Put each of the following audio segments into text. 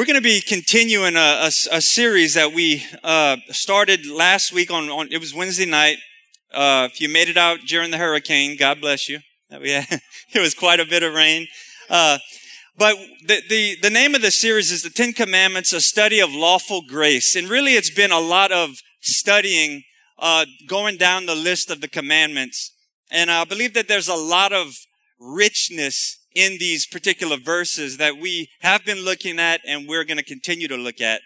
We're going to be continuing a series that we started last week on it was Wednesday night. If you made it out during the hurricane, God bless you. It was quite a bit of rain. But the name of the series is The Ten Commandments, A Study of Lawful Grace. And really it's been a lot of studying, going down the list of the commandments. And I believe that there's a lot of richness in these particular verses that we have been looking at and we're going to continue to look at.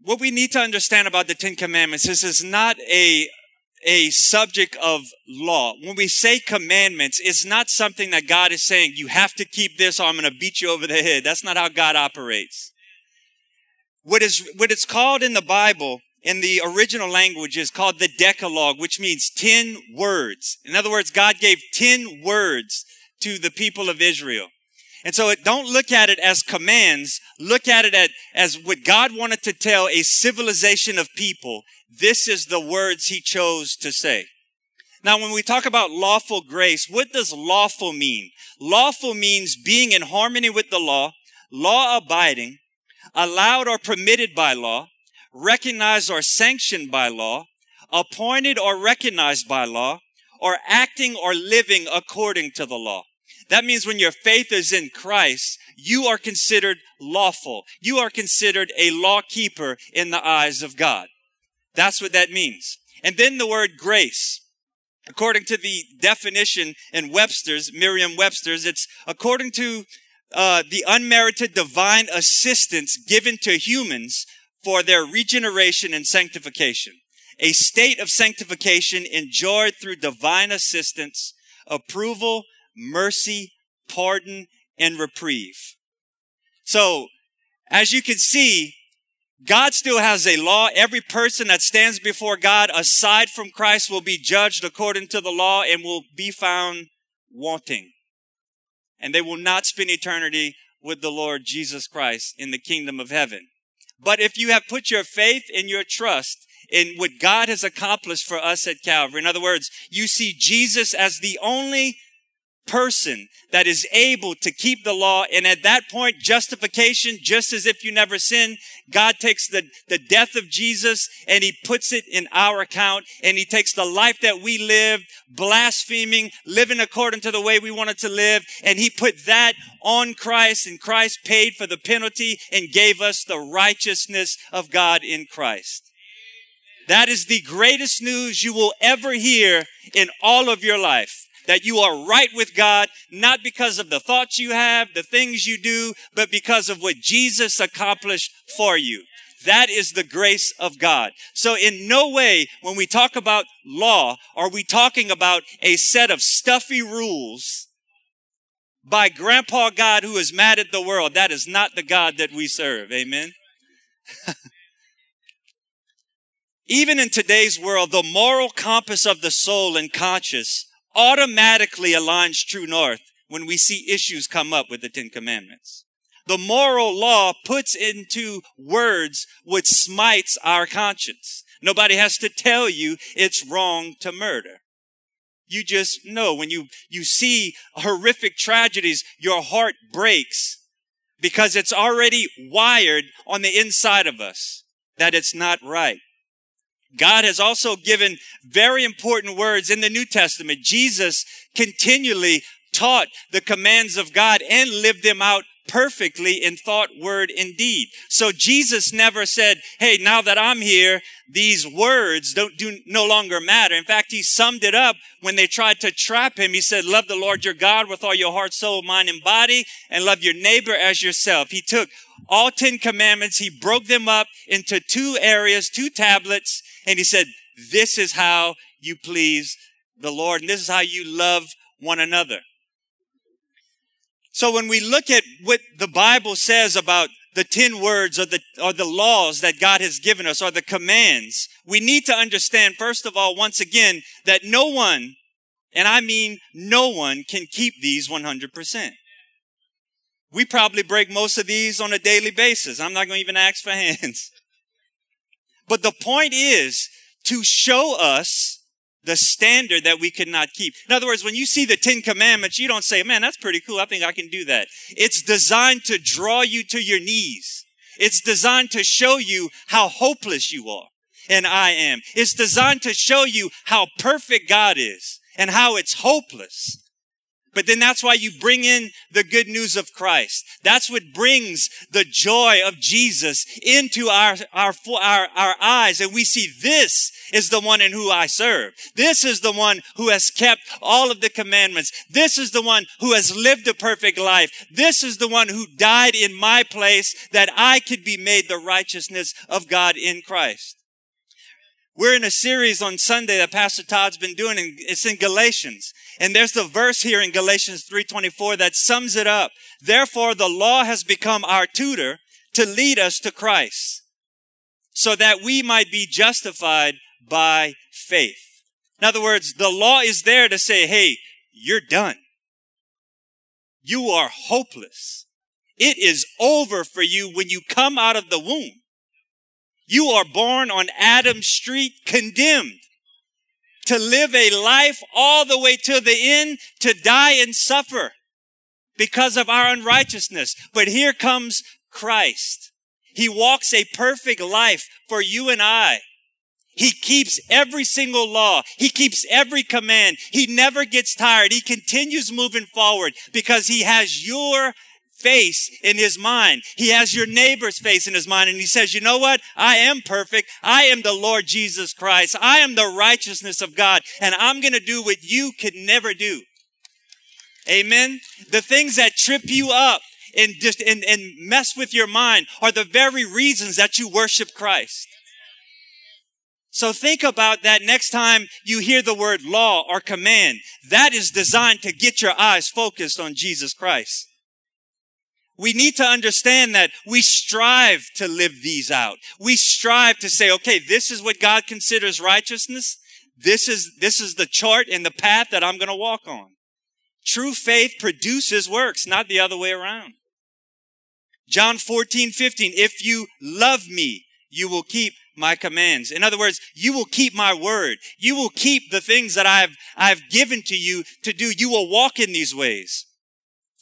What we need to understand about the Ten Commandments, this is not a subject of law. When we say commandments, it's not something that God is saying, you have to keep this or I'm going to beat you over the head. That's not how God operates. What it's called in the Bible, in the original language, is called the Decalogue, which means 10 words. In other words, God gave 10 words to the people of Israel. And so don't look at it as commands. Look at it as what God wanted to tell a civilization of people. This is the words he chose to say. Now, when we talk about lawful grace, what does lawful mean? Lawful means being in harmony with the law, law abiding, allowed or permitted by law, recognized or sanctioned by law, appointed or recognized by law, or acting or living according to the law. That means when your faith is in Christ, you are considered lawful. You are considered a law keeper in the eyes of God. That's what that means. And then the word grace. According to the definition in Merriam-Webster's, it's according to the unmerited divine assistance given to humans for their regeneration and sanctification, a state of sanctification enjoyed through divine assistance, approval, mercy, pardon, and reprieve. So, as you can see, God still has a law. Every person that stands before God aside from Christ will be judged according to the law and will be found wanting. And they will not spend eternity with the Lord Jesus Christ in the kingdom of heaven. But if you have put your faith and your trust in what God has accomplished for us at Calvary, in other words, you see Jesus as the only person that is able to keep the law, and at that point, justification, just as if you never sinned, God takes the death of Jesus and he puts it in our account, and he takes the life that we lived, blaspheming, living according to the way we wanted to live, and he put that on Christ, and Christ paid for the penalty and gave us the righteousness of God in Christ. That is the greatest news you will ever hear in all of your life. That you are right with God, not because of the thoughts you have, the things you do, but because of what Jesus accomplished for you. That is the grace of God. So in no way, when we talk about law, are we talking about a set of stuffy rules by Grandpa God who is mad at the world. That is not the God that we serve. Amen. Even in today's world, the moral compass of the soul and conscience automatically aligns true north when we see issues come up with the Ten Commandments. The moral law puts into words which smites our conscience. Nobody has to tell you it's wrong to murder. You just know when you see horrific tragedies, your heart breaks because it's already wired on the inside of us that it's not right. God has also given very important words in the New Testament. Jesus continually taught the commands of God and lived them out perfectly in thought, word, and deed. So Jesus never said, hey, now that I'm here, these words no longer matter. In fact, he summed it up when they tried to trap him. He said, love the Lord your God with all your heart, soul, mind, and body, and love your neighbor as yourself. He took all 10 commandments, he broke them up into 2 areas, 2 tablets, and he said, this is how you please the Lord, and this is how you love one another. So when we look at what the Bible says about the 10 words or the laws that God has given us, or the commands, we need to understand, first of all, once again, that no one, and I mean no one, can keep these 100%. We probably break most of these on a daily basis. I'm not going to even ask for hands. But the point is to show us the standard that we could not keep. In other words, when you see the Ten Commandments, you don't say, man, that's pretty cool. I think I can do that. It's designed to draw you to your knees. It's designed to show you how hopeless you are and I am. It's designed to show you how perfect God is and how it's hopeless. But then that's why you bring in the good news of Christ. That's what brings the joy of Jesus into our eyes. And we see this is the one in who I serve. This is the one who has kept all of the commandments. This is the one who has lived a perfect life. This is the one who died in my place that I could be made the righteousness of God in Christ. We're in a series on Sunday that Pastor Todd's been doing, and it's in Galatians. And there's the verse here in Galatians 3:24 that sums it up. Therefore, the law has become our tutor to lead us to Christ, so that we might be justified by faith. In other words, the law is there to say, hey, you're done. You are hopeless. It is over for you when you come out of the womb. You are born on Adam's street, condemned to live a life all the way to the end, to die and suffer because of our unrighteousness. But here comes Christ. He walks a perfect life for you and I. He keeps every single law. He keeps every command. He never gets tired. He continues moving forward because he has your face in his mind. He has your neighbor's face in his mind. And he says, you know what? I am perfect. I am the Lord Jesus Christ. I am the righteousness of God. And I'm going to do what you could never do. Amen. The things that trip you up and mess with your mind are the very reasons that you worship Christ. So think about that next time you hear the word law or command. That is designed to get your eyes focused on Jesus Christ. We need to understand that we strive to live these out. We strive to say, okay, this is what God considers righteousness. This is the chart and the path that I'm going to walk on. True faith produces works, not the other way around. John 14:15, if you love me, you will keep my commands. In other words, you will keep my word. You will keep the things that I've given to you to do. You will walk in these ways.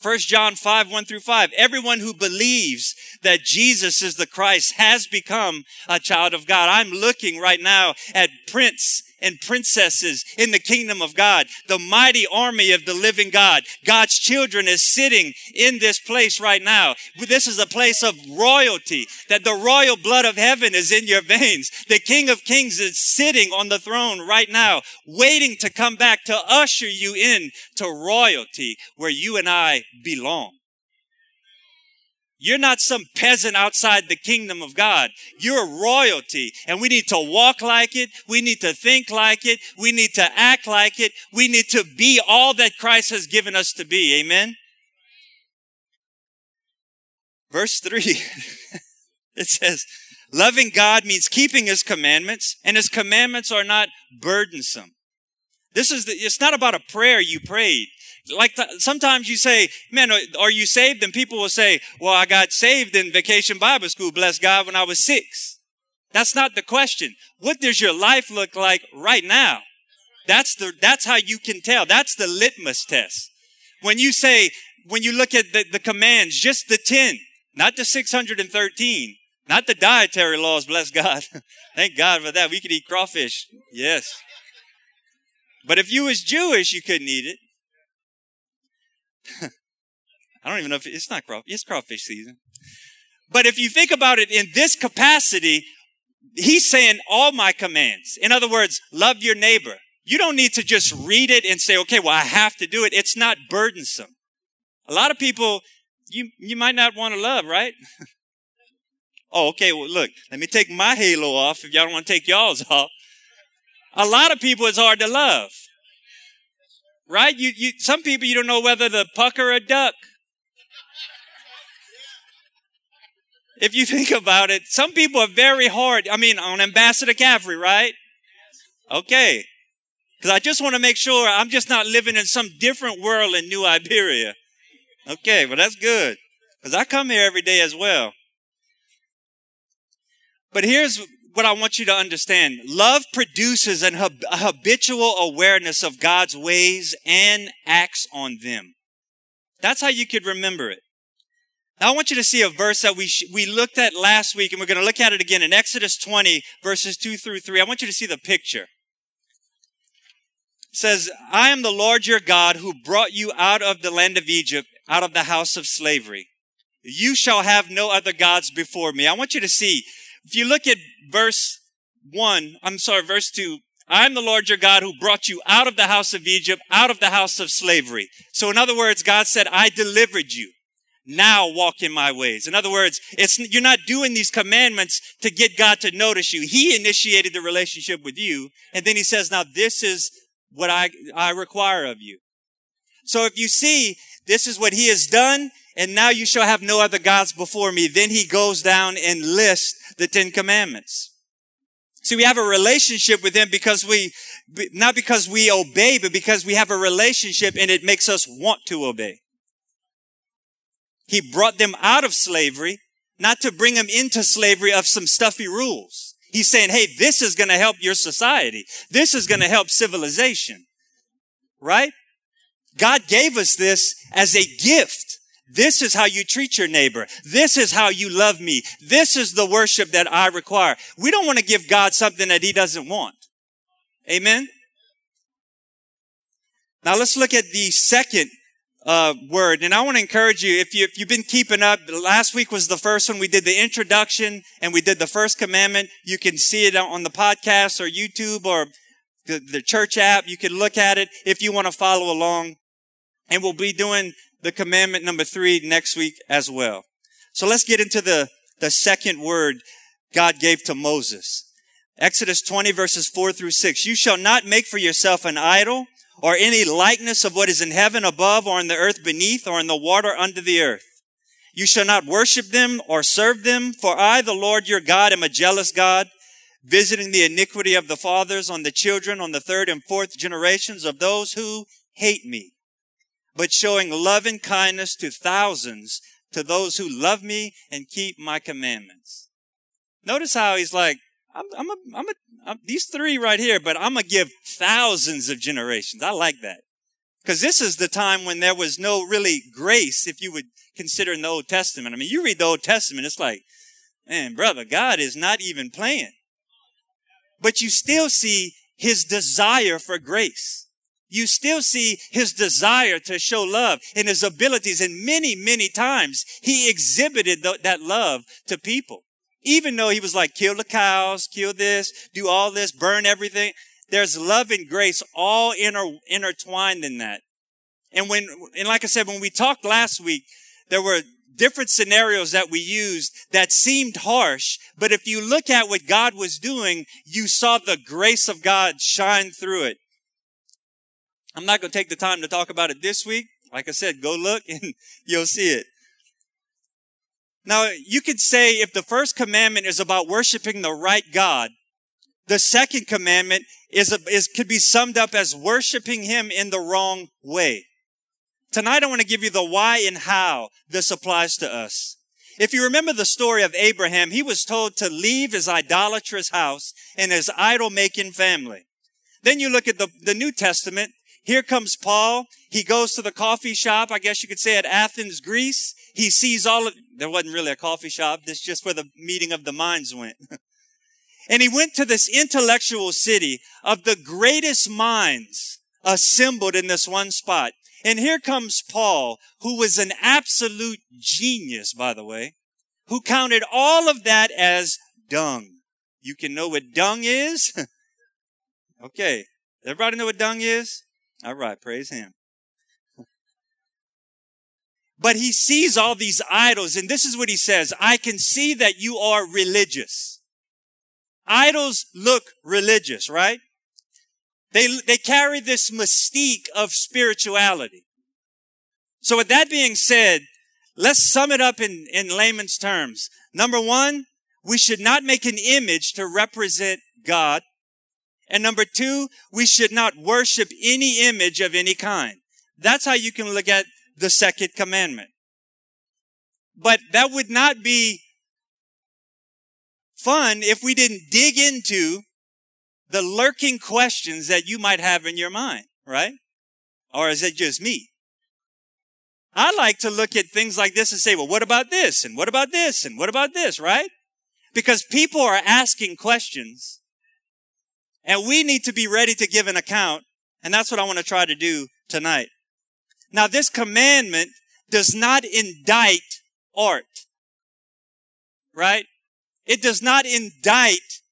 1 John 5:1-5, everyone who believes that Jesus is the Christ has become a child of God. I'm looking right now at prince and princesses in the kingdom of God. The mighty army of the living God. God's children is sitting in this place right now. This is a place of royalty, that the royal blood of heaven is in your veins. The King of Kings is sitting on the throne right now, waiting to come back to usher you in to royalty where you and I belong. You're not some peasant outside the kingdom of God. You're royalty, and we need to walk like it. We need to think like it. We need to act like it. We need to be all that Christ has given us to be. Amen? Verse 3, it says, loving God means keeping his commandments, and his commandments are not burdensome. It's not about a prayer you prayed. Like sometimes you say, man, are you saved? And people will say, well, I got saved in vacation Bible school, bless God, when I was 6. That's not the question. What does your life look like right now? That's how you can tell. That's the litmus test. When you look at the commands, just the 10, not the 613, not the dietary laws, bless God. Thank God for that. We could eat crawfish. Yes. But if you was Jewish, you couldn't eat it. I don't even know if it's not crawfish. It's crawfish season. But if you think about it in this capacity, he's saying all my commands. In other words, love your neighbor. You don't need to just read it and say, okay, well, I have to do it. It's not burdensome. A lot of people, you might not want to love, right? Oh, okay. Well, look, let me take my halo off if y'all don't want to take y'all's off. A lot of people, it's hard to love. Right? Some people, you don't know whether to puck or a duck. If you think about it, some people are very hard. I mean, on Ambassador Calvary, right? Okay. Because I just want to make sure I'm just not living in some different world in New Iberia. Okay, well, that's good. Because I come here every day as well. But here's what I want you to understand. Love produces an habitual awareness of God's ways and acts on them. That's how you could remember it. Now I want you to see a verse that we looked at last week, and we're going to look at it again in Exodus 20, verses 2 through 3. I want you to see the picture. It says, I am the Lord your God who brought you out of the land of Egypt, out of the house of slavery. You shall have no other gods before me. I want you to see, if you look at verse 2, I am the Lord your God who brought you out of the house of Egypt, out of the house of slavery. So in other words, God said, I delivered you. Now walk in my ways. In other words, you're not doing these commandments to get God to notice you. He initiated the relationship with you. And then he says, now this is what I require of you. So if you see, this is what he has done. And now you shall have no other gods before me. Then he goes down and lists the 10 commandments. See, we have a relationship with him because not because we obey, but because we have a relationship and it makes us want to obey. He brought them out of slavery, not to bring them into slavery of some stuffy rules. He's saying, hey, this is going to help your society. This is going to help civilization, right? God gave us this as a gift. This is how you treat your neighbor. This is how you love me. This is the worship that I require. We don't want to give God something that he doesn't want. Amen? Now let's look at the second word. And I want to encourage you, if you've been keeping up, last week was the first one. We did the introduction and we did the first commandment. You can see it on the podcast or YouTube or the church app. You can look at it if you want to follow along. And we'll be doing the commandment number 3 next week as well. So let's get into the second word God gave to Moses. Exodus 20 verses 4 through 6. You shall not make for yourself an idol or any likeness of what is in heaven above or in the earth beneath or in the water under the earth. You shall not worship them or serve them, for I, the Lord your God, am a jealous God, visiting the iniquity of the fathers on the children, on the 3rd and 4th generations of those who hate me, but showing love and kindness to thousands, to those who love me and keep my commandments. Notice how he's like, these 3 right here, but I'm going to give thousands of generations. I like that. Because this is the time when there was no really grace, if you would consider in the Old Testament. I mean, you read the Old Testament, it's like, man, brother, God is not even playing. But you still see his desire for grace. You still see his desire to show love and his abilities. And many, many times he exhibited that love to people. Even though he was like, kill the cows, kill this, do all this, burn everything. There's love and grace all intertwined in that. And like I said, when we talked last week, there were different scenarios that we used that seemed harsh. But if you look at what God was doing, you saw the grace of God shine through it. I'm not going to take the time to talk about it this week. Like I said, go look and you'll see it. Now, you could say if the first commandment is about worshiping the right God, the second commandment could be summed up as worshiping him in the wrong way. Tonight, I want to give you the why and how this applies to us. If you remember the story of Abraham, he was told to leave his idolatrous house and his idol-making family. Then you look at the New Testament. Here comes Paul. He goes to the coffee shop, I guess you could say, at Athens, Greece. He sees there wasn't really a coffee shop. That's just where the meeting of the minds went. And he went to this intellectual city of the greatest minds assembled in this one spot. And here comes Paul, who was an absolute genius, by the way, who counted all of that as dung. You can know what dung is? Okay. Everybody know what dung is? All right, praise him. But he sees all these idols, and this is what he says. I can see that you are religious. Idols look religious, right? They carry this mystique of spirituality. So with that being said, let's sum it up in layman's terms. Number 1, we should not make an image to represent God. And number 2, we should not worship any image of any kind. That's how you can look at the second commandment. But that would not be fun if we didn't dig into the lurking questions that you might have in your mind, right? Or is it just me? I like to look at things like this and say, well, what about this? And what about this? And what about this, right? Because people are asking questions, and we need to be ready to give an account, and that's what I want to try to do tonight. Now, this commandment does not indict art, right? It does not indict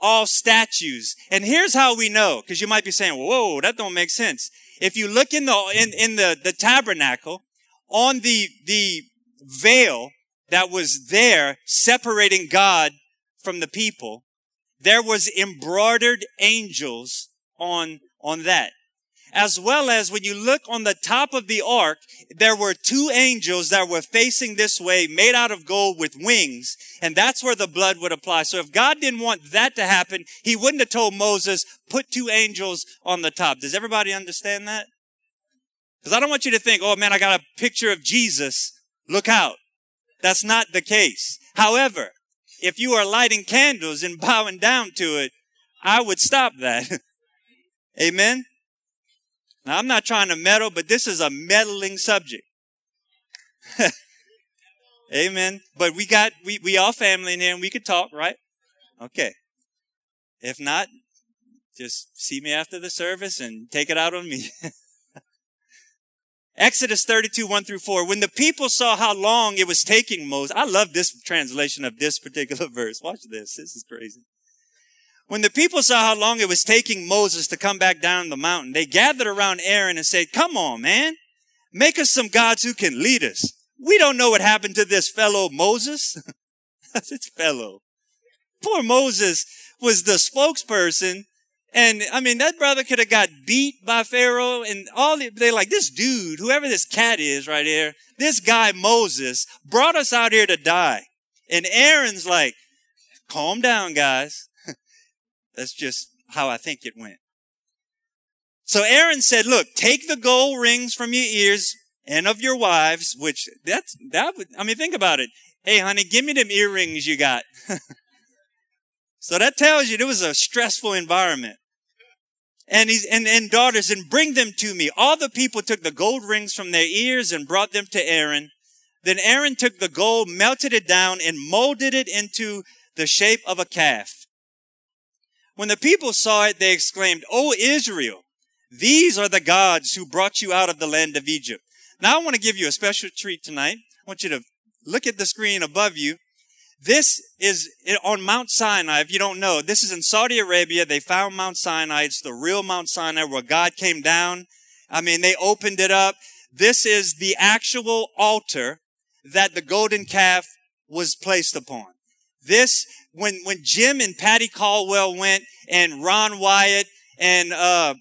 all statues. And here's how we know, because you might be saying, whoa, that don't make sense. If you look in the tabernacle, on the veil that was there separating God from the people, there was embroidered angels on that. As well as when you look on the top of the ark, there were two angels that were facing this way, made out of gold with wings, and that's where the blood would apply. So if God didn't want that to happen, he wouldn't have told Moses, put two angels on the top. Does everybody understand that? Because I don't want you to think, oh man, I got a picture of Jesus. Look out. That's not the case. However, if you are lighting candles and bowing down to it, I would stop that. Amen? Now, I'm not trying to meddle, but this is a meddling subject. Amen. But we all family in here, and we could talk, right? Okay. If not, just see me after the service and take it out on me. Exodus 32, 1-4. When the people saw how long it was taking Moses, I love this translation of this particular verse. Watch this. This is crazy. When the people saw how long it was taking Moses to come back down the mountain, they gathered around Aaron and said, come on, man, make us some gods who can lead us. We don't know what happened to this fellow Moses. This fellow. Poor Moses was the spokesperson. And I mean, that brother could have got beat by Pharaoh and all. They're like, this dude, whoever this cat is right here, this guy Moses brought us out here to die. And Aaron's like, calm down, guys. That's just how I think it went. So Aaron said, look, take the gold rings from your ears and of your wives, which think about it. Hey, honey, give me them earrings you got. So that tells you there was a stressful environment. And daughters, and bring them to me. All the people took the gold rings from their ears and brought them to Aaron. Then Aaron took the gold, melted it down, and molded it into the shape of a calf. When the people saw it, they exclaimed, O Israel, these are the gods who brought you out of the land of Egypt. Now, I want to give you a special treat tonight. I want you to look at the screen above you. This is on Mount Sinai, if you don't know. This is in Saudi Arabia. They found Mount Sinai. It's the real Mount Sinai where God came down. I mean, they opened it up. This is the actual altar that the golden calf was placed upon. This, when Jim and Patty Caldwell went, and Ron Wyatt, and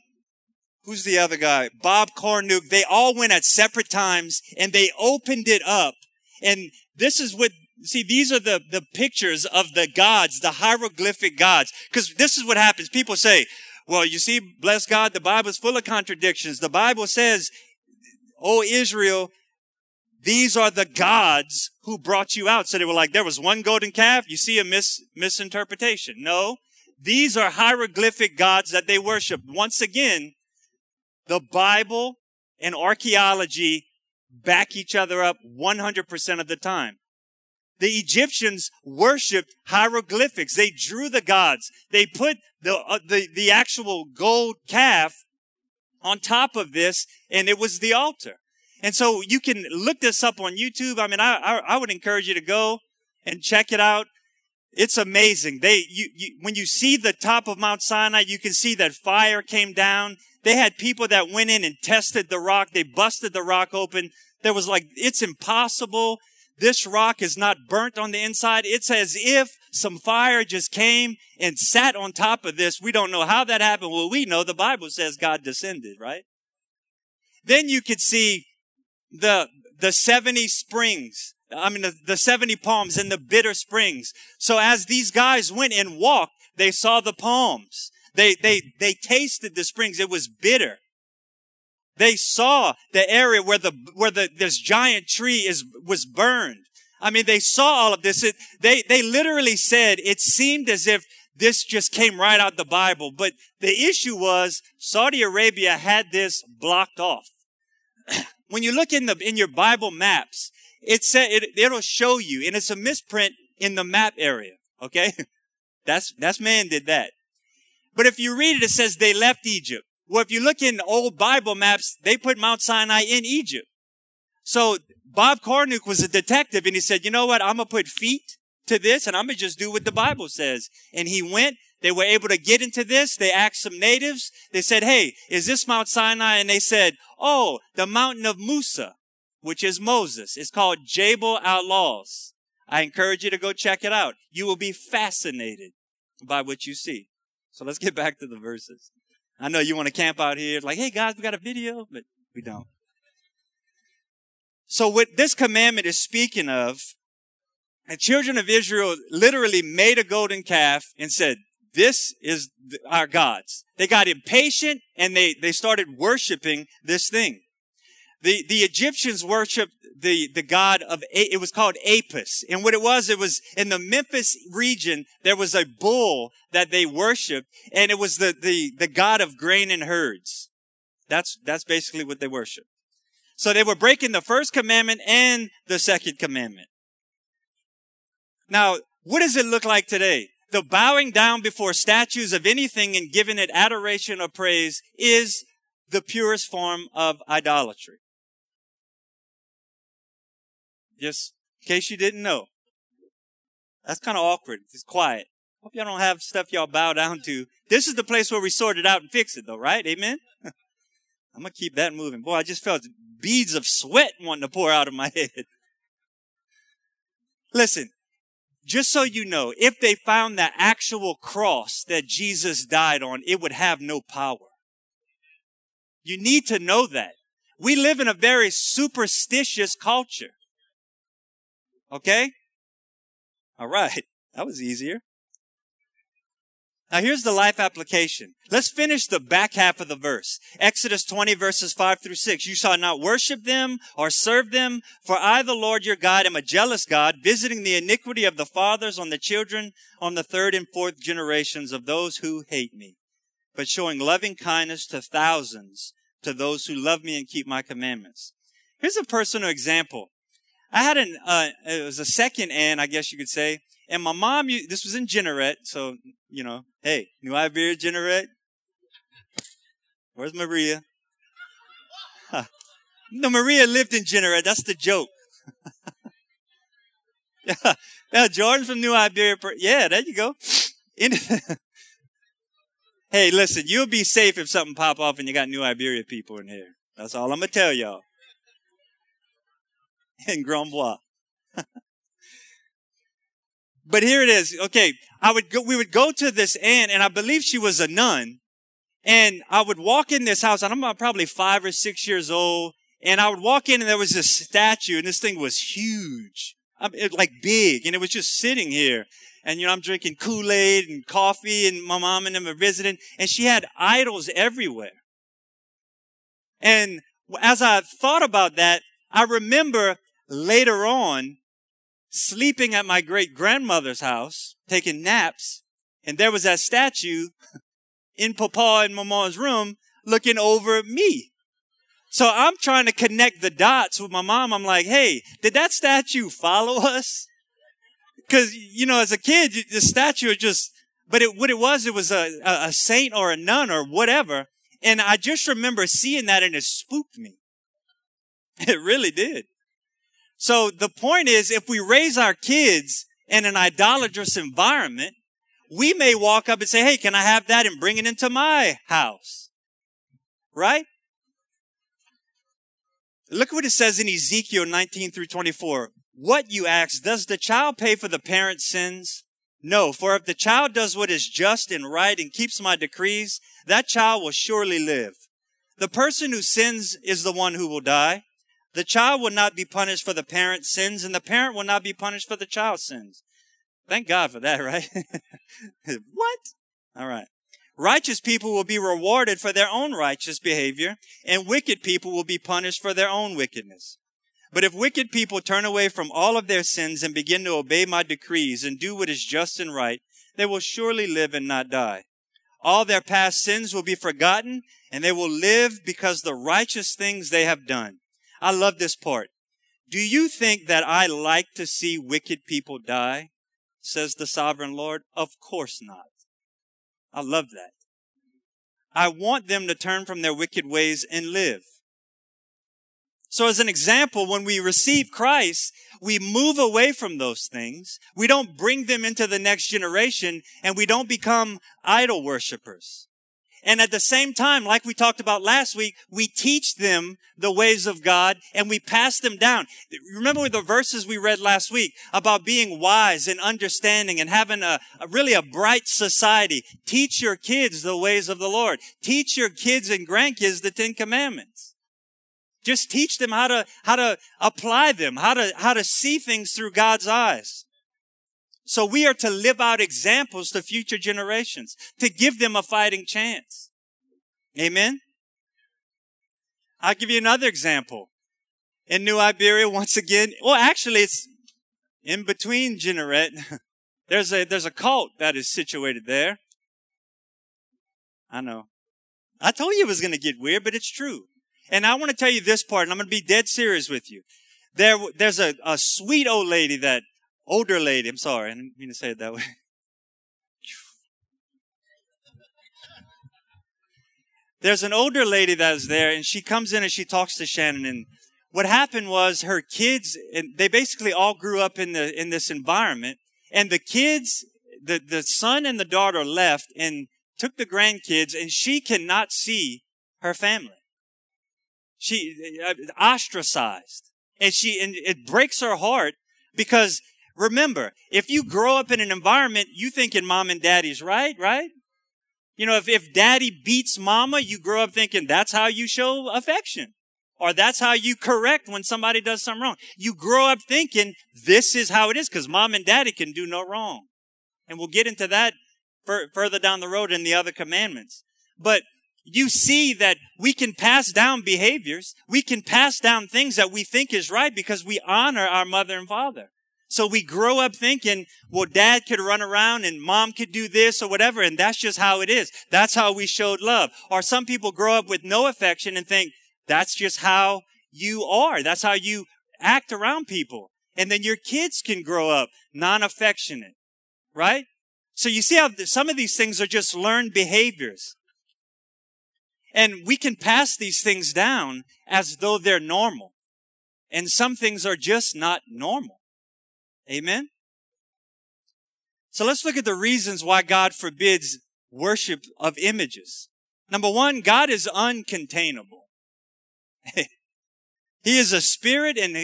who's the other guy? Bob Cornuke. They all went at separate times, and they opened it up. And this is what, see, these are the pictures of the gods, the hieroglyphic gods. Because this is what happens. People say, well, you see, bless God, the Bible's full of contradictions. The Bible says, O Israel, these are the gods who brought you out. So they were like, there was one golden calf. You see a misinterpretation. No, these are hieroglyphic gods that they worship. Once again, the Bible and archaeology back each other up 100% of the time. The Egyptians worshiped hieroglyphics. They drew the gods. They put the actual gold calf on top of this, and it was the altar. And so you can look this up on YouTube. I mean, I would encourage you to go and check it out. It's amazing. When you see the top of Mount Sinai, you can see that fire came down. They had people that went in and tested the rock. They busted the rock open. There was like, it's impossible. This rock is not burnt on the inside. It's as if some fire just came and sat on top of this. We don't know how that happened. Well, we know the Bible says God descended, right? Then you could see the 70 springs, I mean, the 70 palms and the bitter springs. So as these guys went and walked, they saw the palms. They tasted the springs. It was bitter. They saw the area where this giant tree was burned. I mean, they saw all of this. They literally said it seemed as if this just came right out the Bible. But the issue was Saudi Arabia had this blocked off. When you look in your Bible maps, it said it'll show you, and it's a misprint in the map area. Okay, that's man did that. But if you read it, it says they left Egypt. Well, if you look in old Bible maps, they put Mount Sinai in Egypt. So Bob Cornuke was a detective, and he said, you know what? I'm going to put feet to this, and I'm going to just do what the Bible says. And he went. They were able to get into this. They asked some natives. They said, hey, is this Mount Sinai? And they said, oh, the mountain of Musa, which is Moses. It's called Jabal al-Lawz. I encourage you to go check it out. You will be fascinated by what you see. So let's get back to the verses. I know you want to camp out here. Like, hey, guys, we got a video, but we don't. So what this commandment is speaking of, the children of Israel literally made a golden calf and said, this is our gods. They got impatient and they started worshiping this thing. The Egyptians worshiped the god of, it was called Apis. And what it was in the Memphis region, there was a bull that they worshiped, and it was the god of grain and herds. That's basically what they worshiped. So they were breaking the first commandment and the second commandment. Now, what does it look like today? The bowing down before statues of anything and giving it adoration or praise is the purest form of idolatry. Just in case you didn't know. That's kind of awkward. It's quiet. Hope y'all don't have stuff y'all bow down to. This is the place where we sort it out and fix it, though, right? Amen? I'm going to keep that moving. Boy, I just felt beads of sweat wanting to pour out of my head. Listen, just so you know, if they found the actual cross that Jesus died on, it would have no power. You need to know that. We live in a very superstitious culture. Okay? All right. That was easier. Now here's the life application. Let's finish the back half of the verse. Exodus 20 verses 5-6. You shall not worship them or serve them, for I, the Lord your God, am a jealous God, visiting the iniquity of the fathers on the children, on the third and fourth generations of those who hate me, but showing loving kindness to thousands, to those who love me and keep my commandments. Here's a personal example. I had it was a second aunt, I guess you could say. And my mom, this was in Jeanerette, so, you know, hey, New Iberia, Jeanerette. Where's Maria? Huh. No, Maria lived in Jeanerette. That's the joke. Yeah. Now, Jordan from New Iberia. Yeah, there you go. Hey, listen, you'll be safe if something pop off and you got New Iberia people in here. That's all I'm going to tell y'all. And Granville. But here it is. Okay, we would go to this aunt, and I believe she was a nun. And I would walk in this house, and I'm about probably 5 or 6 years old. And I would walk in, and there was this statue, and this thing was huge, like big, and it was just sitting here. And, you know, I'm drinking Kool-Aid and coffee, and my mom and them are visiting. And she had idols everywhere. And as I thought about that, I remember later on sleeping at my great-grandmother's house, taking naps, and there was that statue in Papa and Mama's room looking over me. So I'm trying to connect the dots with my mom. I'm like, hey, did that statue follow us? Because, you know, as a kid, the statue just, it was a saint or a nun or whatever. And I just remember seeing that, and it spooked me. It really did. So the point is, if we raise our kids in an idolatrous environment, we may walk up and say, hey, can I have that, and bring it into my house? Right? Look what it says in Ezekiel 19-24. What, you ask, does the child pay for the parent's sins? No, for if the child does what is just and right and keeps my decrees, that child will surely live. The person who sins is the one who will die. The child will not be punished for the parent's sins, and the parent will not be punished for the child's sins. Thank God for that, right? What? All right. Righteous people will be rewarded for their own righteous behavior, and wicked people will be punished for their own wickedness. But if wicked people turn away from all of their sins and begin to obey my decrees and do what is just and right, they will surely live and not die. All their past sins will be forgotten, and they will live because the righteous things they have done. I love this part. Do you think that I like to see wicked people die, says the sovereign Lord? Of course not. I love that. I want them to turn from their wicked ways and live. So as an example, when we receive Christ, we move away from those things. We don't bring them into the next generation, and we don't become idol worshipers. And at the same time, like we talked about last week, we teach them the ways of God, and we pass them down. Remember the verses we read last week about being wise and understanding and having a really bright society. Teach your kids the ways of the Lord. Teach your kids and grandkids the Ten Commandments. Just teach them how to apply them, how to see things through God's eyes. So we are to live out examples to future generations, to give them a fighting chance. Amen? I'll give you another example. In New Iberia, once again, well, actually, it's in between Jeanerette. There's a cult that is situated there. I know. I told you it was going to get weird, but it's true. And I want to tell you this part, and I'm going to be dead serious with you. There's a sweet old lady that older lady, I'm sorry, I didn't mean to say it that way. There's an older lady that is there, and she comes in and she talks to Shannon. And what happened was her kids, and they basically all grew up in this environment. And the kids, the son and the daughter left and took the grandkids, and she cannot see her family. She ostracized, and it breaks her heart because. Remember, if you grow up in an environment, you thinking mom and daddy's right? You know, if daddy beats mama, you grow up thinking that's how you show affection, or that's how you correct when somebody does something wrong. You grow up thinking this is how it is because mom and daddy can do no wrong. And we'll get into that further down the road in the other commandments. But you see that we can pass down behaviors. We can pass down things that we think is right because we honor our mother and father. So we grow up thinking, well, dad could run around and mom could do this or whatever, and that's just how it is. That's how we showed love. Or some people grow up with no affection and think, that's just how you are. That's how you act around people. And then your kids can grow up non-affectionate, right? So you see how some of these things are just learned behaviors. And we can pass these things down as though they're normal. And some things are just not normal. Amen? So let's look at the reasons why God forbids worship of images. Number one, God is uncontainable. He is a spirit, and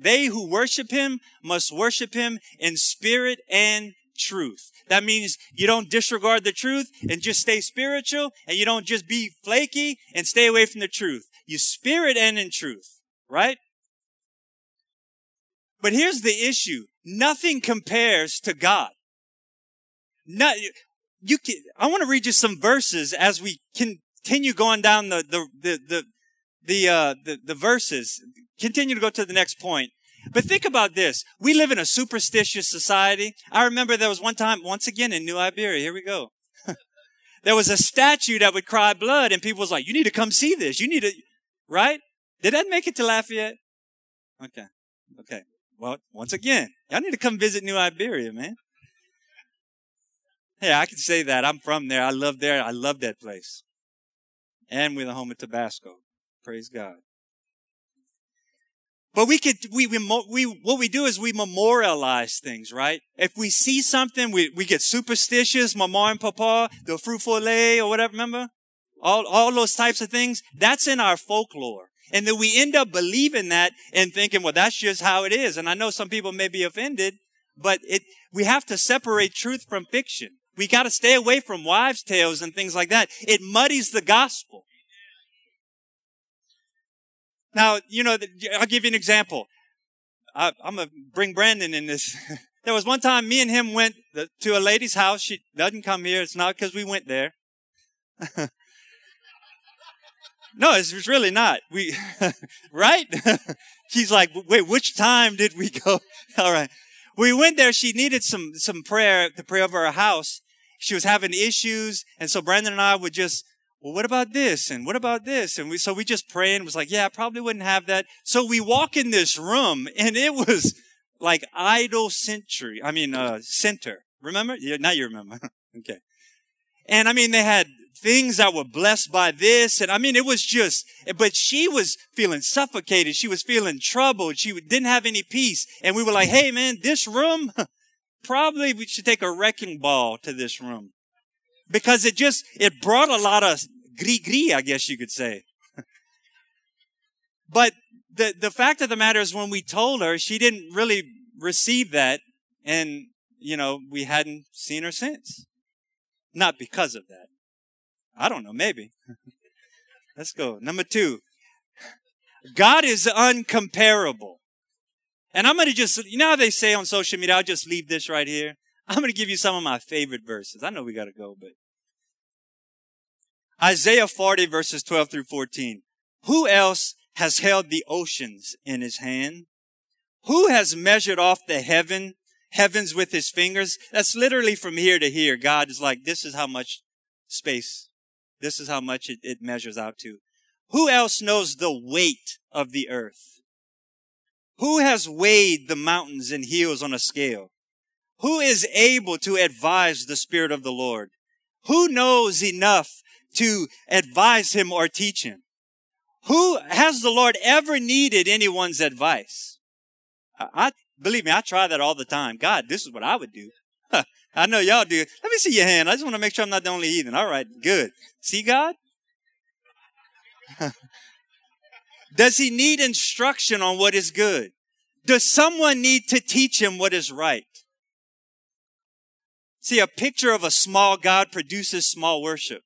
they who worship him must worship him in spirit and truth. That means you don't disregard the truth and just stay spiritual, and you don't just be flaky and stay away from the truth. You spirit and in truth, right? But here's the issue. Nothing compares to God. I want to read you some verses as we continue going down the verses. Continue to go to the next point. But think about this. We live in a superstitious society. I remember there was one time, once again in New Iberia, here we go. There was a statue that would cry blood, and people was like, you need to come see this. You need to, right? Did that make it to Lafayette? Okay. Well, once again, y'all need to come visit New Iberia, man. Yeah, I can say that. I'm from there. I love there. I love that place. And we're the home of Tabasco. Praise God. But what we do is we memorialize things, right? If we see something, we get superstitious, mama and papa, the fruit fillet or whatever, remember? All those types of things. That's in our folklore. And then we end up believing that and thinking, well, that's just how it is. And I know some people may be offended, but we have to separate truth from fiction. We got to stay away from wives' tales and things like that. It muddies the gospel. Now, you know, I'll give you an example. I'm going to bring Brandon in this. There was one time me and him went to a lady's house. She doesn't come here. It's not because we went there. No, it's really not. Right? She's like, wait, which time did we go? All right. We went there. She needed some prayer to pray over her house. She was having issues. And so Brandon and I would just, well, what about this? And what about this? And we just prayed and was like, yeah, I probably wouldn't have that. So we walk in this room and it was like idol center. Remember? Yeah, now you remember. Okay. And I mean, they had things that were blessed by this. And I mean, it was just, but she was feeling suffocated. She was feeling troubled. She didn't have any peace. And we were like, hey, man, this room, probably we should take a wrecking ball to this room. Because it brought a lot of gris-gris, I guess you could say. But the fact of the matter is when we told her, she didn't really receive that. And, you know, we hadn't seen her since. Not because of that. I don't know, maybe. Let's go. Number 2. God is uncomparable. And I'm going to just, you know how they say on social media, I'll just leave this right here. I'm going to give you some of my favorite verses. I know we got to go, but. Isaiah 40 verses 12 through 14. Who else has held the oceans in his hand? Who has measured off the heavens with his fingers? That's literally from here to here. God is like, this is how much space. This is how much it measures out to. Who else knows the weight of the earth? Who has weighed the mountains and hills on a scale? Who is able to advise the Spirit of the Lord? Who knows enough to advise him or teach him? Who has the Lord ever needed anyone's advice? Believe me, I try that all the time. God, this is what I would do. Huh, I know y'all do. Let me see your hand. I just want to make sure I'm not the only heathen. All right, good. See, God? Does he need instruction on what is good? Does someone need to teach him what is right? See, a picture of a small God produces small worship.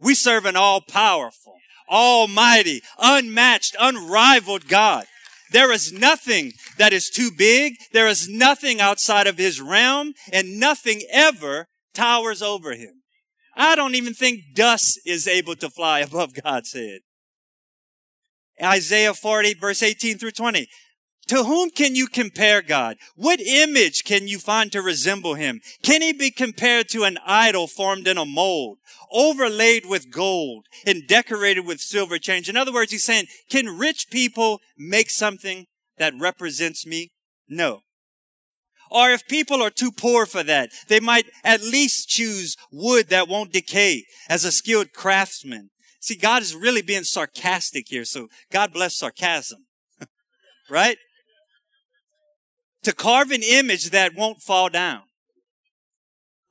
We serve an all-powerful, almighty, unmatched, unrivaled God. There is nothing that is too big. There is nothing outside of his realm, and nothing ever towers over him. I don't even think dust is able to fly above God's head. Isaiah 40, verse 18 through 20. To whom can you compare God? What image can you find to resemble him? Can he be compared to an idol formed in a mold, overlaid with gold and decorated with silver chains? In other words, he's saying, can rich people make something that represents me? No. Or if people are too poor for that, they might at least choose wood that won't decay as a skilled craftsman. See, God is really being sarcastic here, so God bless sarcasm, right? To carve an image that won't fall down.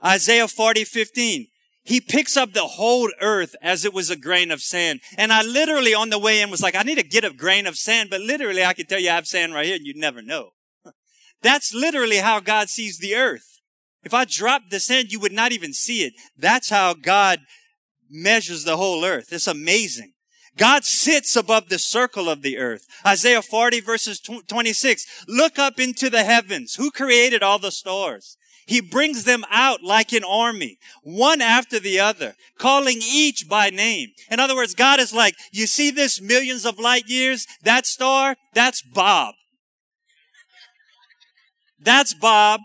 Isaiah 40:15. He picks up the whole earth as it was a grain of sand. And I literally on the way in was like, I need to get a grain of sand. But literally I can tell you I have sand right here and you'd never know. That's literally how God sees the earth. If I dropped the sand, you would not even see it. That's how God measures the whole earth. It's amazing. God sits above the circle of the earth. Isaiah 40 verses 26. Look up into the heavens. Who created all the stars? He brings them out like an army, one after the other, calling each by name. In other words, God is like, you see this millions of light years? That star? That's Bob. That's Bob.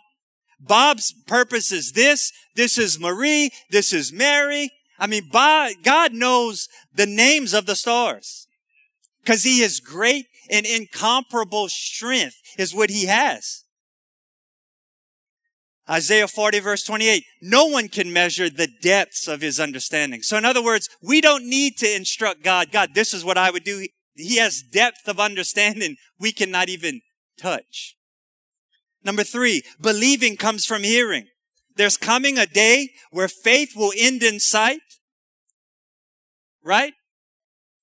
Bob's purpose is this. This is Marie. This is Mary. I mean, God knows the names of the stars because he is great and incomparable strength is what he has. Isaiah 40 verse 28, no one can measure the depths of his understanding. So in other words, we don't need to instruct God. God, this is what I would do. He has depth of understanding we cannot even touch. Number 3, believing comes from hearing. There's coming a day where faith will end in sight, right?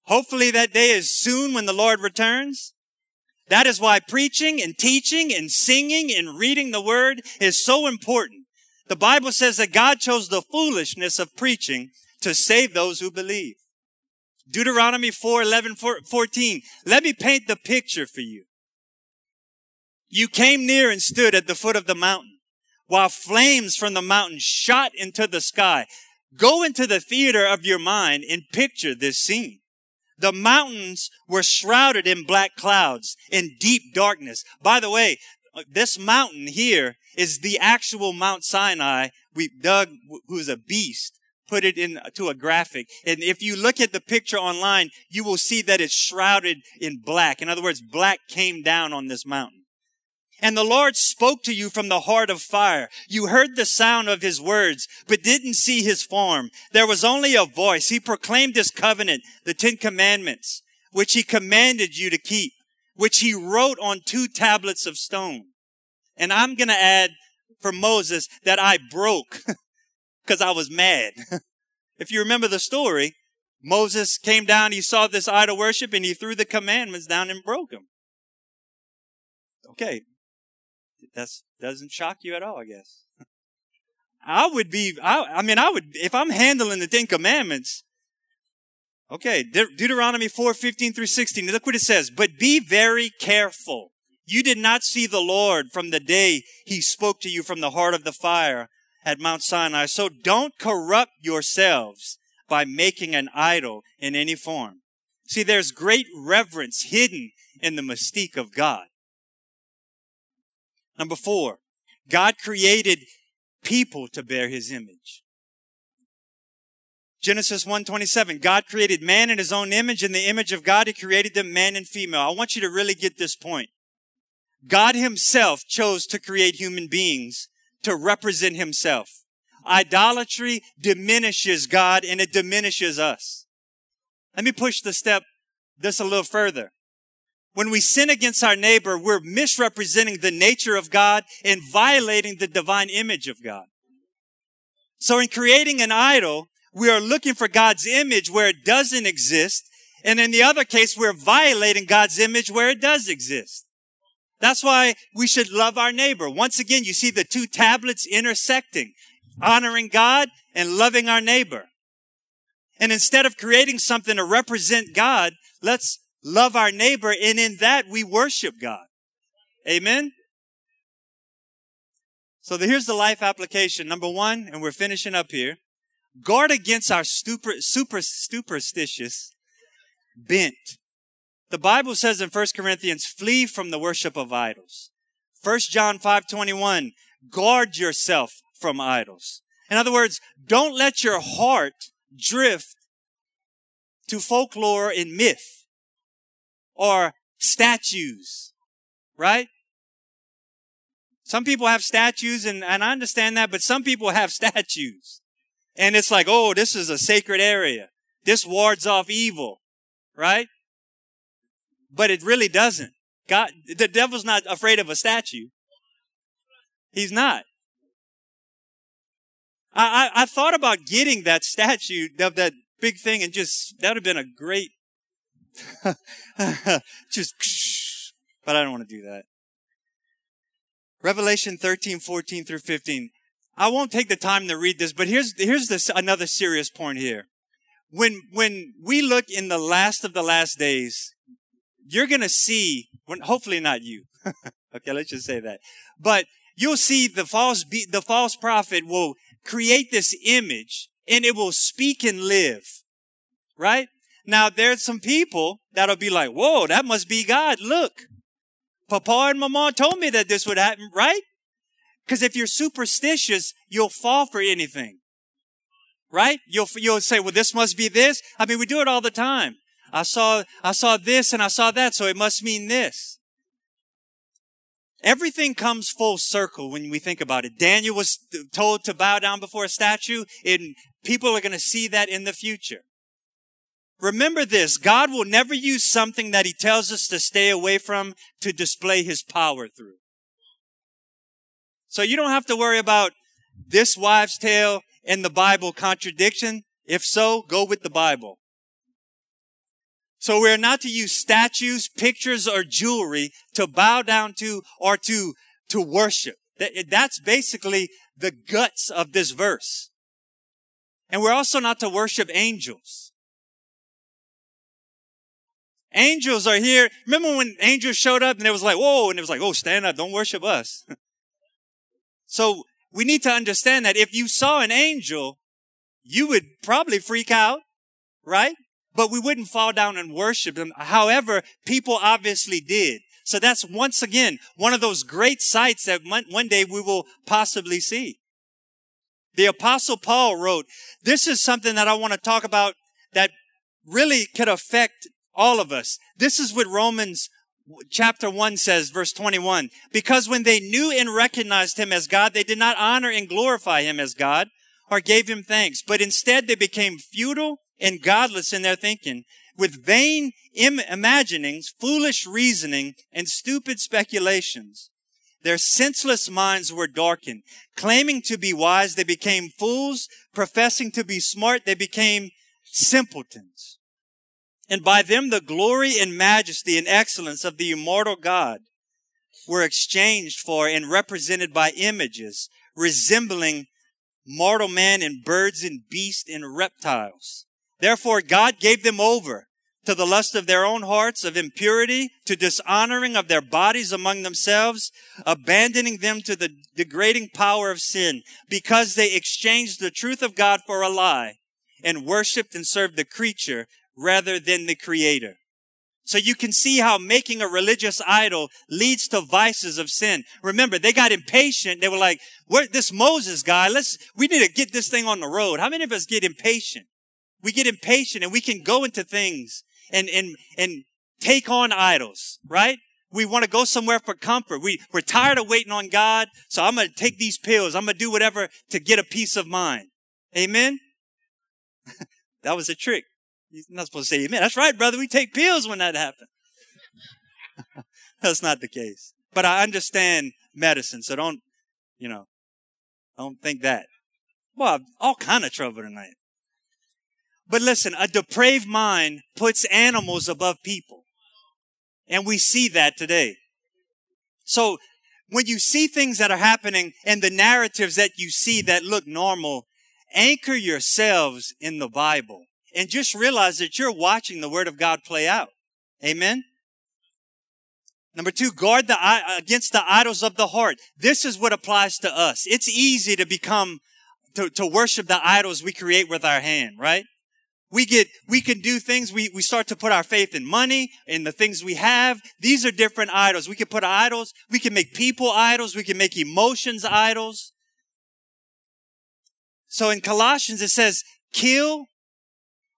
Hopefully that day is soon when the Lord returns. That is why preaching and teaching and singing and reading the word is so important. The Bible says that God chose the foolishness of preaching to save those who believe. Deuteronomy 4:11-14. Let me paint the picture for you. You came near and stood at the foot of the mountain, while flames from the mountain shot into the sky. Go into the theater of your mind and picture this scene. The mountains were shrouded in black clouds, in deep darkness. By the way, this mountain here is the actual Mount Sinai. Doug, who's a beast, put it into a graphic. And if you look at the picture online, you will see that it's shrouded in black. In other words, black came down on this mountain. And the Lord spoke to you from the heart of fire. You heard the sound of his words, but didn't see his form. There was only a voice. He proclaimed his covenant, the 10 Commandments, which he commanded you to keep, which he wrote on 2 tablets of stone. And I'm going to add for Moses that I broke because I was mad. If you remember the story, Moses came down, he saw this idol worship, and he threw the commandments down and broke them. Okay. That doesn't shock you at all, I guess. I would, if I'm handling the 10 Commandments, okay, Deuteronomy 4:15-16. Look what it says. But be very careful. You did not see the Lord from the day he spoke to you from the heart of the fire at Mount Sinai. So don't corrupt yourselves by making an idol in any form. See, there's great reverence hidden in the mystique of God. Number 4, God created people to bear his image. Genesis 1:27, God created man in his own image. In the image of God, he created them, man and female. I want you to really get this point. God himself chose to create human beings to represent himself. Idolatry diminishes God and it diminishes us. Let me push this a little further. When we sin against our neighbor, we're misrepresenting the nature of God and violating the divine image of God. So in creating an idol, we are looking for God's image where it doesn't exist. And in the other case, we're violating God's image where it does exist. That's why we should love our neighbor. Once again, you see the 2 tablets intersecting, honoring God and loving our neighbor. And instead of creating something to represent God, let's love our neighbor. And in that, we worship God. Amen. So here's the life application. Number 1, and we're finishing up here. Guard against our superstitious bent. The Bible says in 1 Corinthians, flee from the worship of idols. 1 John 5:21, guard yourself from idols. In other words, don't let your heart drift to folklore and myth or statues, right? Some people have statues, and I understand that, but some people have statues. And it's like, oh, this is a sacred area. This wards off evil, right? But it really doesn't. God, the devil's not afraid of a statue. He's not. I thought about getting that statue, that big thing, and that would have been a great, but I don't want to do that. Revelation 13:14-15. I won't take the time to read this, but here's another serious point here. When we look in the last of the last days, you're going to see, hopefully not you. Okay, let's just say that. But you'll see the false prophet will create this image and it will speak and live, right? Now, there's some people that'll be like, whoa, that must be God. Look, Papa and Mama told me that this would happen, right? Because if you're superstitious, you'll fall for anything, right? You'll say, well, this must be this. I mean, we do it all the time. I saw this and I saw that, so it must mean this. Everything comes full circle when we think about it. Daniel was told to bow down before a statue, and people are going to see that in the future. Remember this, God will never use something that he tells us to stay away from to display his power through. So you don't have to worry about this wives' tale and the Bible contradiction. If so, go with the Bible. So we're not to use statues, pictures, or jewelry to bow down to or to worship. That's basically the guts of this verse. And we're also not to worship angels. Angels are here. Remember when angels showed up and it was like, whoa, and it was like, oh, stand up, don't worship us. So we need to understand that if you saw an angel, you would probably freak out, right? but we wouldn't fall down and worship them. However, people obviously did. So that's once again one of those great sights that one day we will possibly see. The Apostle Paul wrote, this is something that I want to talk about that really could affect all of us. This is what Romans chapter 1 says, verse 21. Because when they knew and recognized him as God, they did not honor and glorify him as God or gave him thanks. But instead they became futile and godless in their thinking, with vain imaginings, foolish reasoning, and stupid speculations. Their senseless minds were darkened. Claiming to be wise, they became fools. Professing to be smart, they became simpletons. And by them the glory and majesty and excellence of the immortal God were exchanged for and represented by images resembling mortal man and birds and beasts and reptiles. Therefore God gave them over to the lust of their own hearts, of impurity, to dishonoring of their bodies among themselves, abandoning them to the degrading power of sin, because they exchanged the truth of God for a lie and worshiped and served the creature rather than the Creator. So you can see how making a religious idol leads to vices of sin. Remember, they got impatient. They were like, this Moses guy, we need to get this thing on the road. How many of us get impatient? We get impatient and we can go into things and take on idols, right? We want to go somewhere for comfort. We're tired of waiting on God, so I'm going to take these pills. I'm going to do whatever to get a peace of mind. Amen? That was a trick. You're not supposed to say amen. That's right, brother. We take pills when that happens. That's not the case. But I understand medicine, so don't think that. Well, all kind of trouble tonight. But listen, a depraved mind puts animals above people. And we see that today. So when you see things that are happening and the narratives that you see that look normal, anchor yourselves in the Bible and just realize that you're watching the Word of God play out. Amen? Number 2, guard against the idols of the heart. This is what applies to us. It's easy to to worship the idols we create with our hand, right? We can do things. We start to put our faith in money and the things we have. These are different idols. We can put idols. We can make people idols. We can make emotions idols. So in Colossians, it says, kill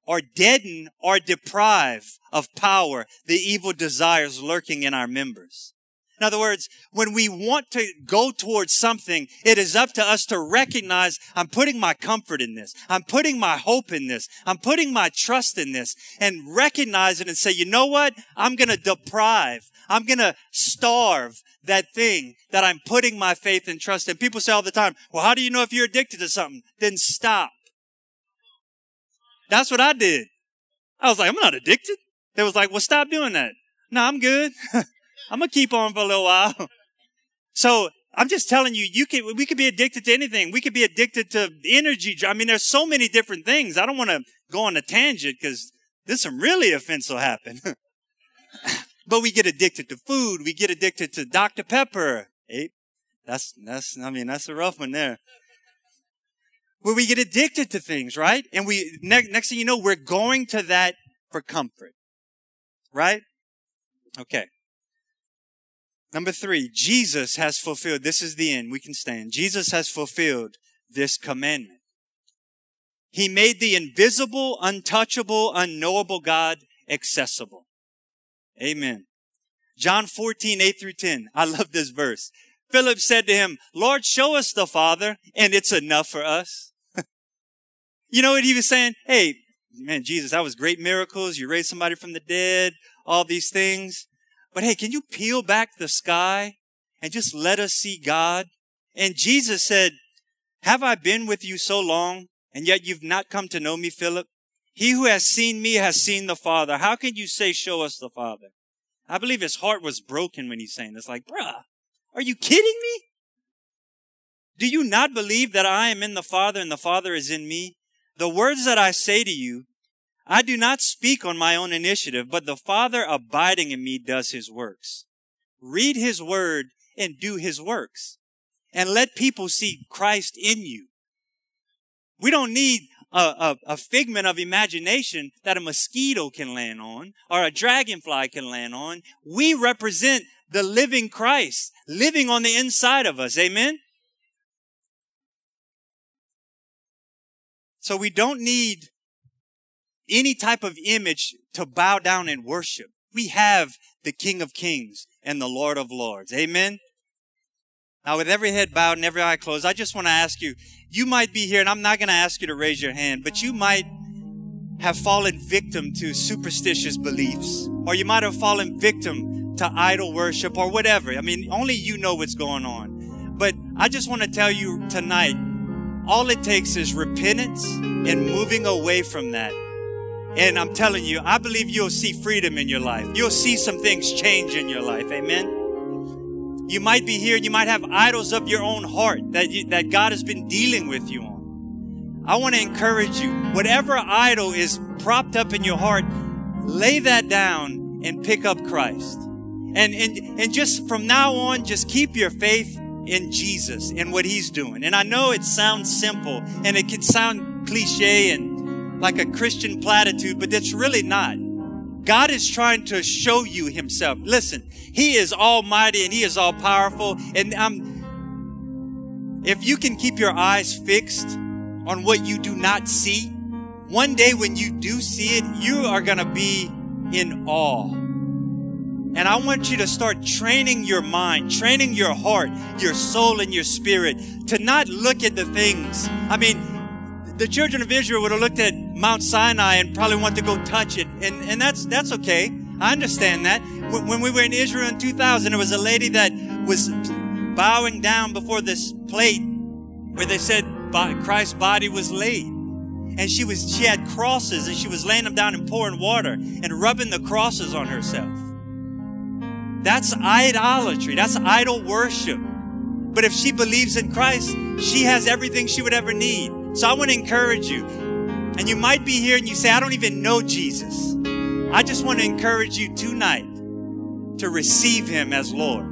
or deaden or deprive of power the evil desires lurking in our members. In other words, when we want to go towards something, it is up to us to recognize, I'm putting my comfort in this. I'm putting my hope in this. I'm putting my trust in this, and recognize it and say, you know what? I'm going to deprive. I'm going to starve that thing that I'm putting my faith and trust in. People say all the time, well, how do you know if you're addicted to something? Then stop. That's what I did. I was like, I'm not addicted. They was like, well, stop doing that. No, I'm good. I'm going to keep on for a little while. So I'm just telling you, we could be addicted to anything. We could be addicted to energy. I mean, there's so many different things. I don't want to go on a tangent because there's some really offense will happen. But we get addicted to food. We get addicted to Dr. Pepper. That's a rough one there. Where we get addicted to things, right? And next thing you know, we're going to that for comfort, right? Okay. Number 3, Jesus has fulfilled. This is the end. We can stand. Jesus has fulfilled this commandment. He made the invisible, untouchable, unknowable God accessible. Amen. John 14, 8 through 10. I love this verse. Philip said to him, Lord, show us the Father, and it's enough for us. You know what he was saying? Hey, man, Jesus, that was great miracles. You raised somebody from the dead, all these things. But hey, can you peel back the sky and just let us see God? And Jesus said, have I been with you so long, and yet you've not come to know me, Philip? He who has seen me has seen the Father. How can you say, show us the Father? I believe his heart was broken when he's saying this. Like, bruh, are you kidding me? Do you not believe that I am in the Father and the Father is in me? The words that I say to you, I do not speak on my own initiative, but the Father abiding in me does his works. Read his word and do his works, and let people see Christ in you. We don't need a figment of imagination that a mosquito can land on or a dragonfly can land on. We represent the living Christ living on the inside of us. Amen? So we don't need any type of image to bow down and worship. We have the King of Kings and the Lord of Lords. Amen? Now, with every head bowed and every eye closed, I just want to ask you, you might be here, and I'm not going to ask you to raise your hand, but you might have fallen victim to superstitious beliefs, or you might have fallen victim to idol worship or whatever. I mean, only you know what's going on. But I just want to tell you tonight, all it takes is repentance and moving away from that. And I'm telling you, I believe you'll see freedom in your life. You'll see some things change in your life. Amen? You might be here, you might have idols of your own heart that God has been dealing with you on. I want to encourage you, whatever idol is propped up in your heart, lay that down and pick up Christ. And just from now on, just keep your faith in Jesus and what he's doing. And I know it sounds simple and it can sound cliche and like a Christian platitude, but it's really not. God is trying to show you himself. Listen, he is almighty and he is all powerful. And if you can keep your eyes fixed on what you do not see, one day when you do see it, you are going to be in awe. And I want you to start training your mind, training your heart, your soul, and your spirit to not look at the things. I mean, the children of Israel would have looked at Mount Sinai and probably want to go touch it. And that's okay. I understand that. When we were in Israel in 2000, there was a lady that was bowing down before this plate where they said Christ's body was laid. And she had crosses and she was laying them down and pouring water and rubbing the crosses on herself. That's idolatry. That's idol worship. But if she believes in Christ, she has everything she would ever need. So I want to encourage you. And you might be here and you say, I don't even know Jesus. I just want to encourage you tonight to receive him as Lord.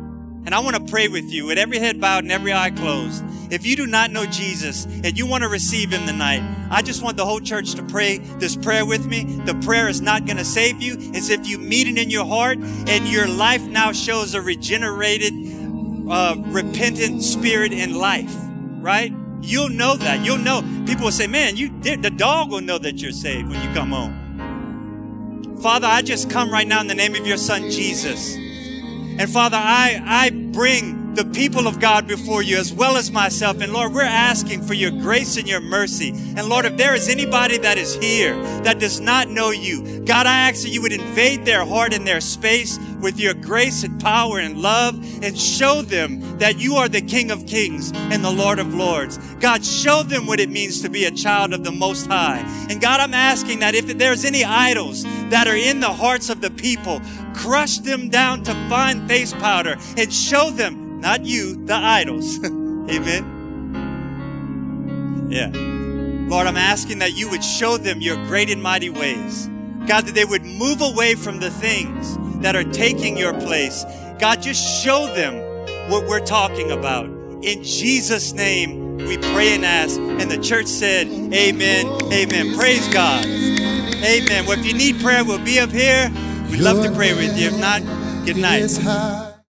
And I want to pray with you with every head bowed and every eye closed. If you do not know Jesus and you want to receive him tonight, I just want the whole church to pray this prayer with me. The prayer is not going to save you. It's if you meet it in your heart and your life now shows a regenerated, repentant spirit in life, right? You'll know that. You'll know. People will say, man, the dog will know that you're saved when you come home. Father, I just come right now in the name of your son, Jesus. And Father, I bring the people of God before you as well as myself. And Lord, we're asking for your grace and your mercy. And Lord, if there is anybody that is here that does not know you, God, I ask that you would invade their heart and their space with your grace and power and love, and show them that you are the King of Kings and the Lord of Lords. God, show them what it means to be a child of the Most High. And God, I'm asking that if there's any idols that are in the hearts of the people, crush them down to fine face powder and show them, not you, the idols. Amen? Yeah. Lord, I'm asking that you would show them your great and mighty ways. God, that they would move away from the things that are taking your place. God, just show them what we're talking about. In Jesus' name, we pray and ask. And the church said, amen, amen. Praise God. Amen. Well, if you need prayer, we'll be up here. We'd love to pray with you. If not, good night.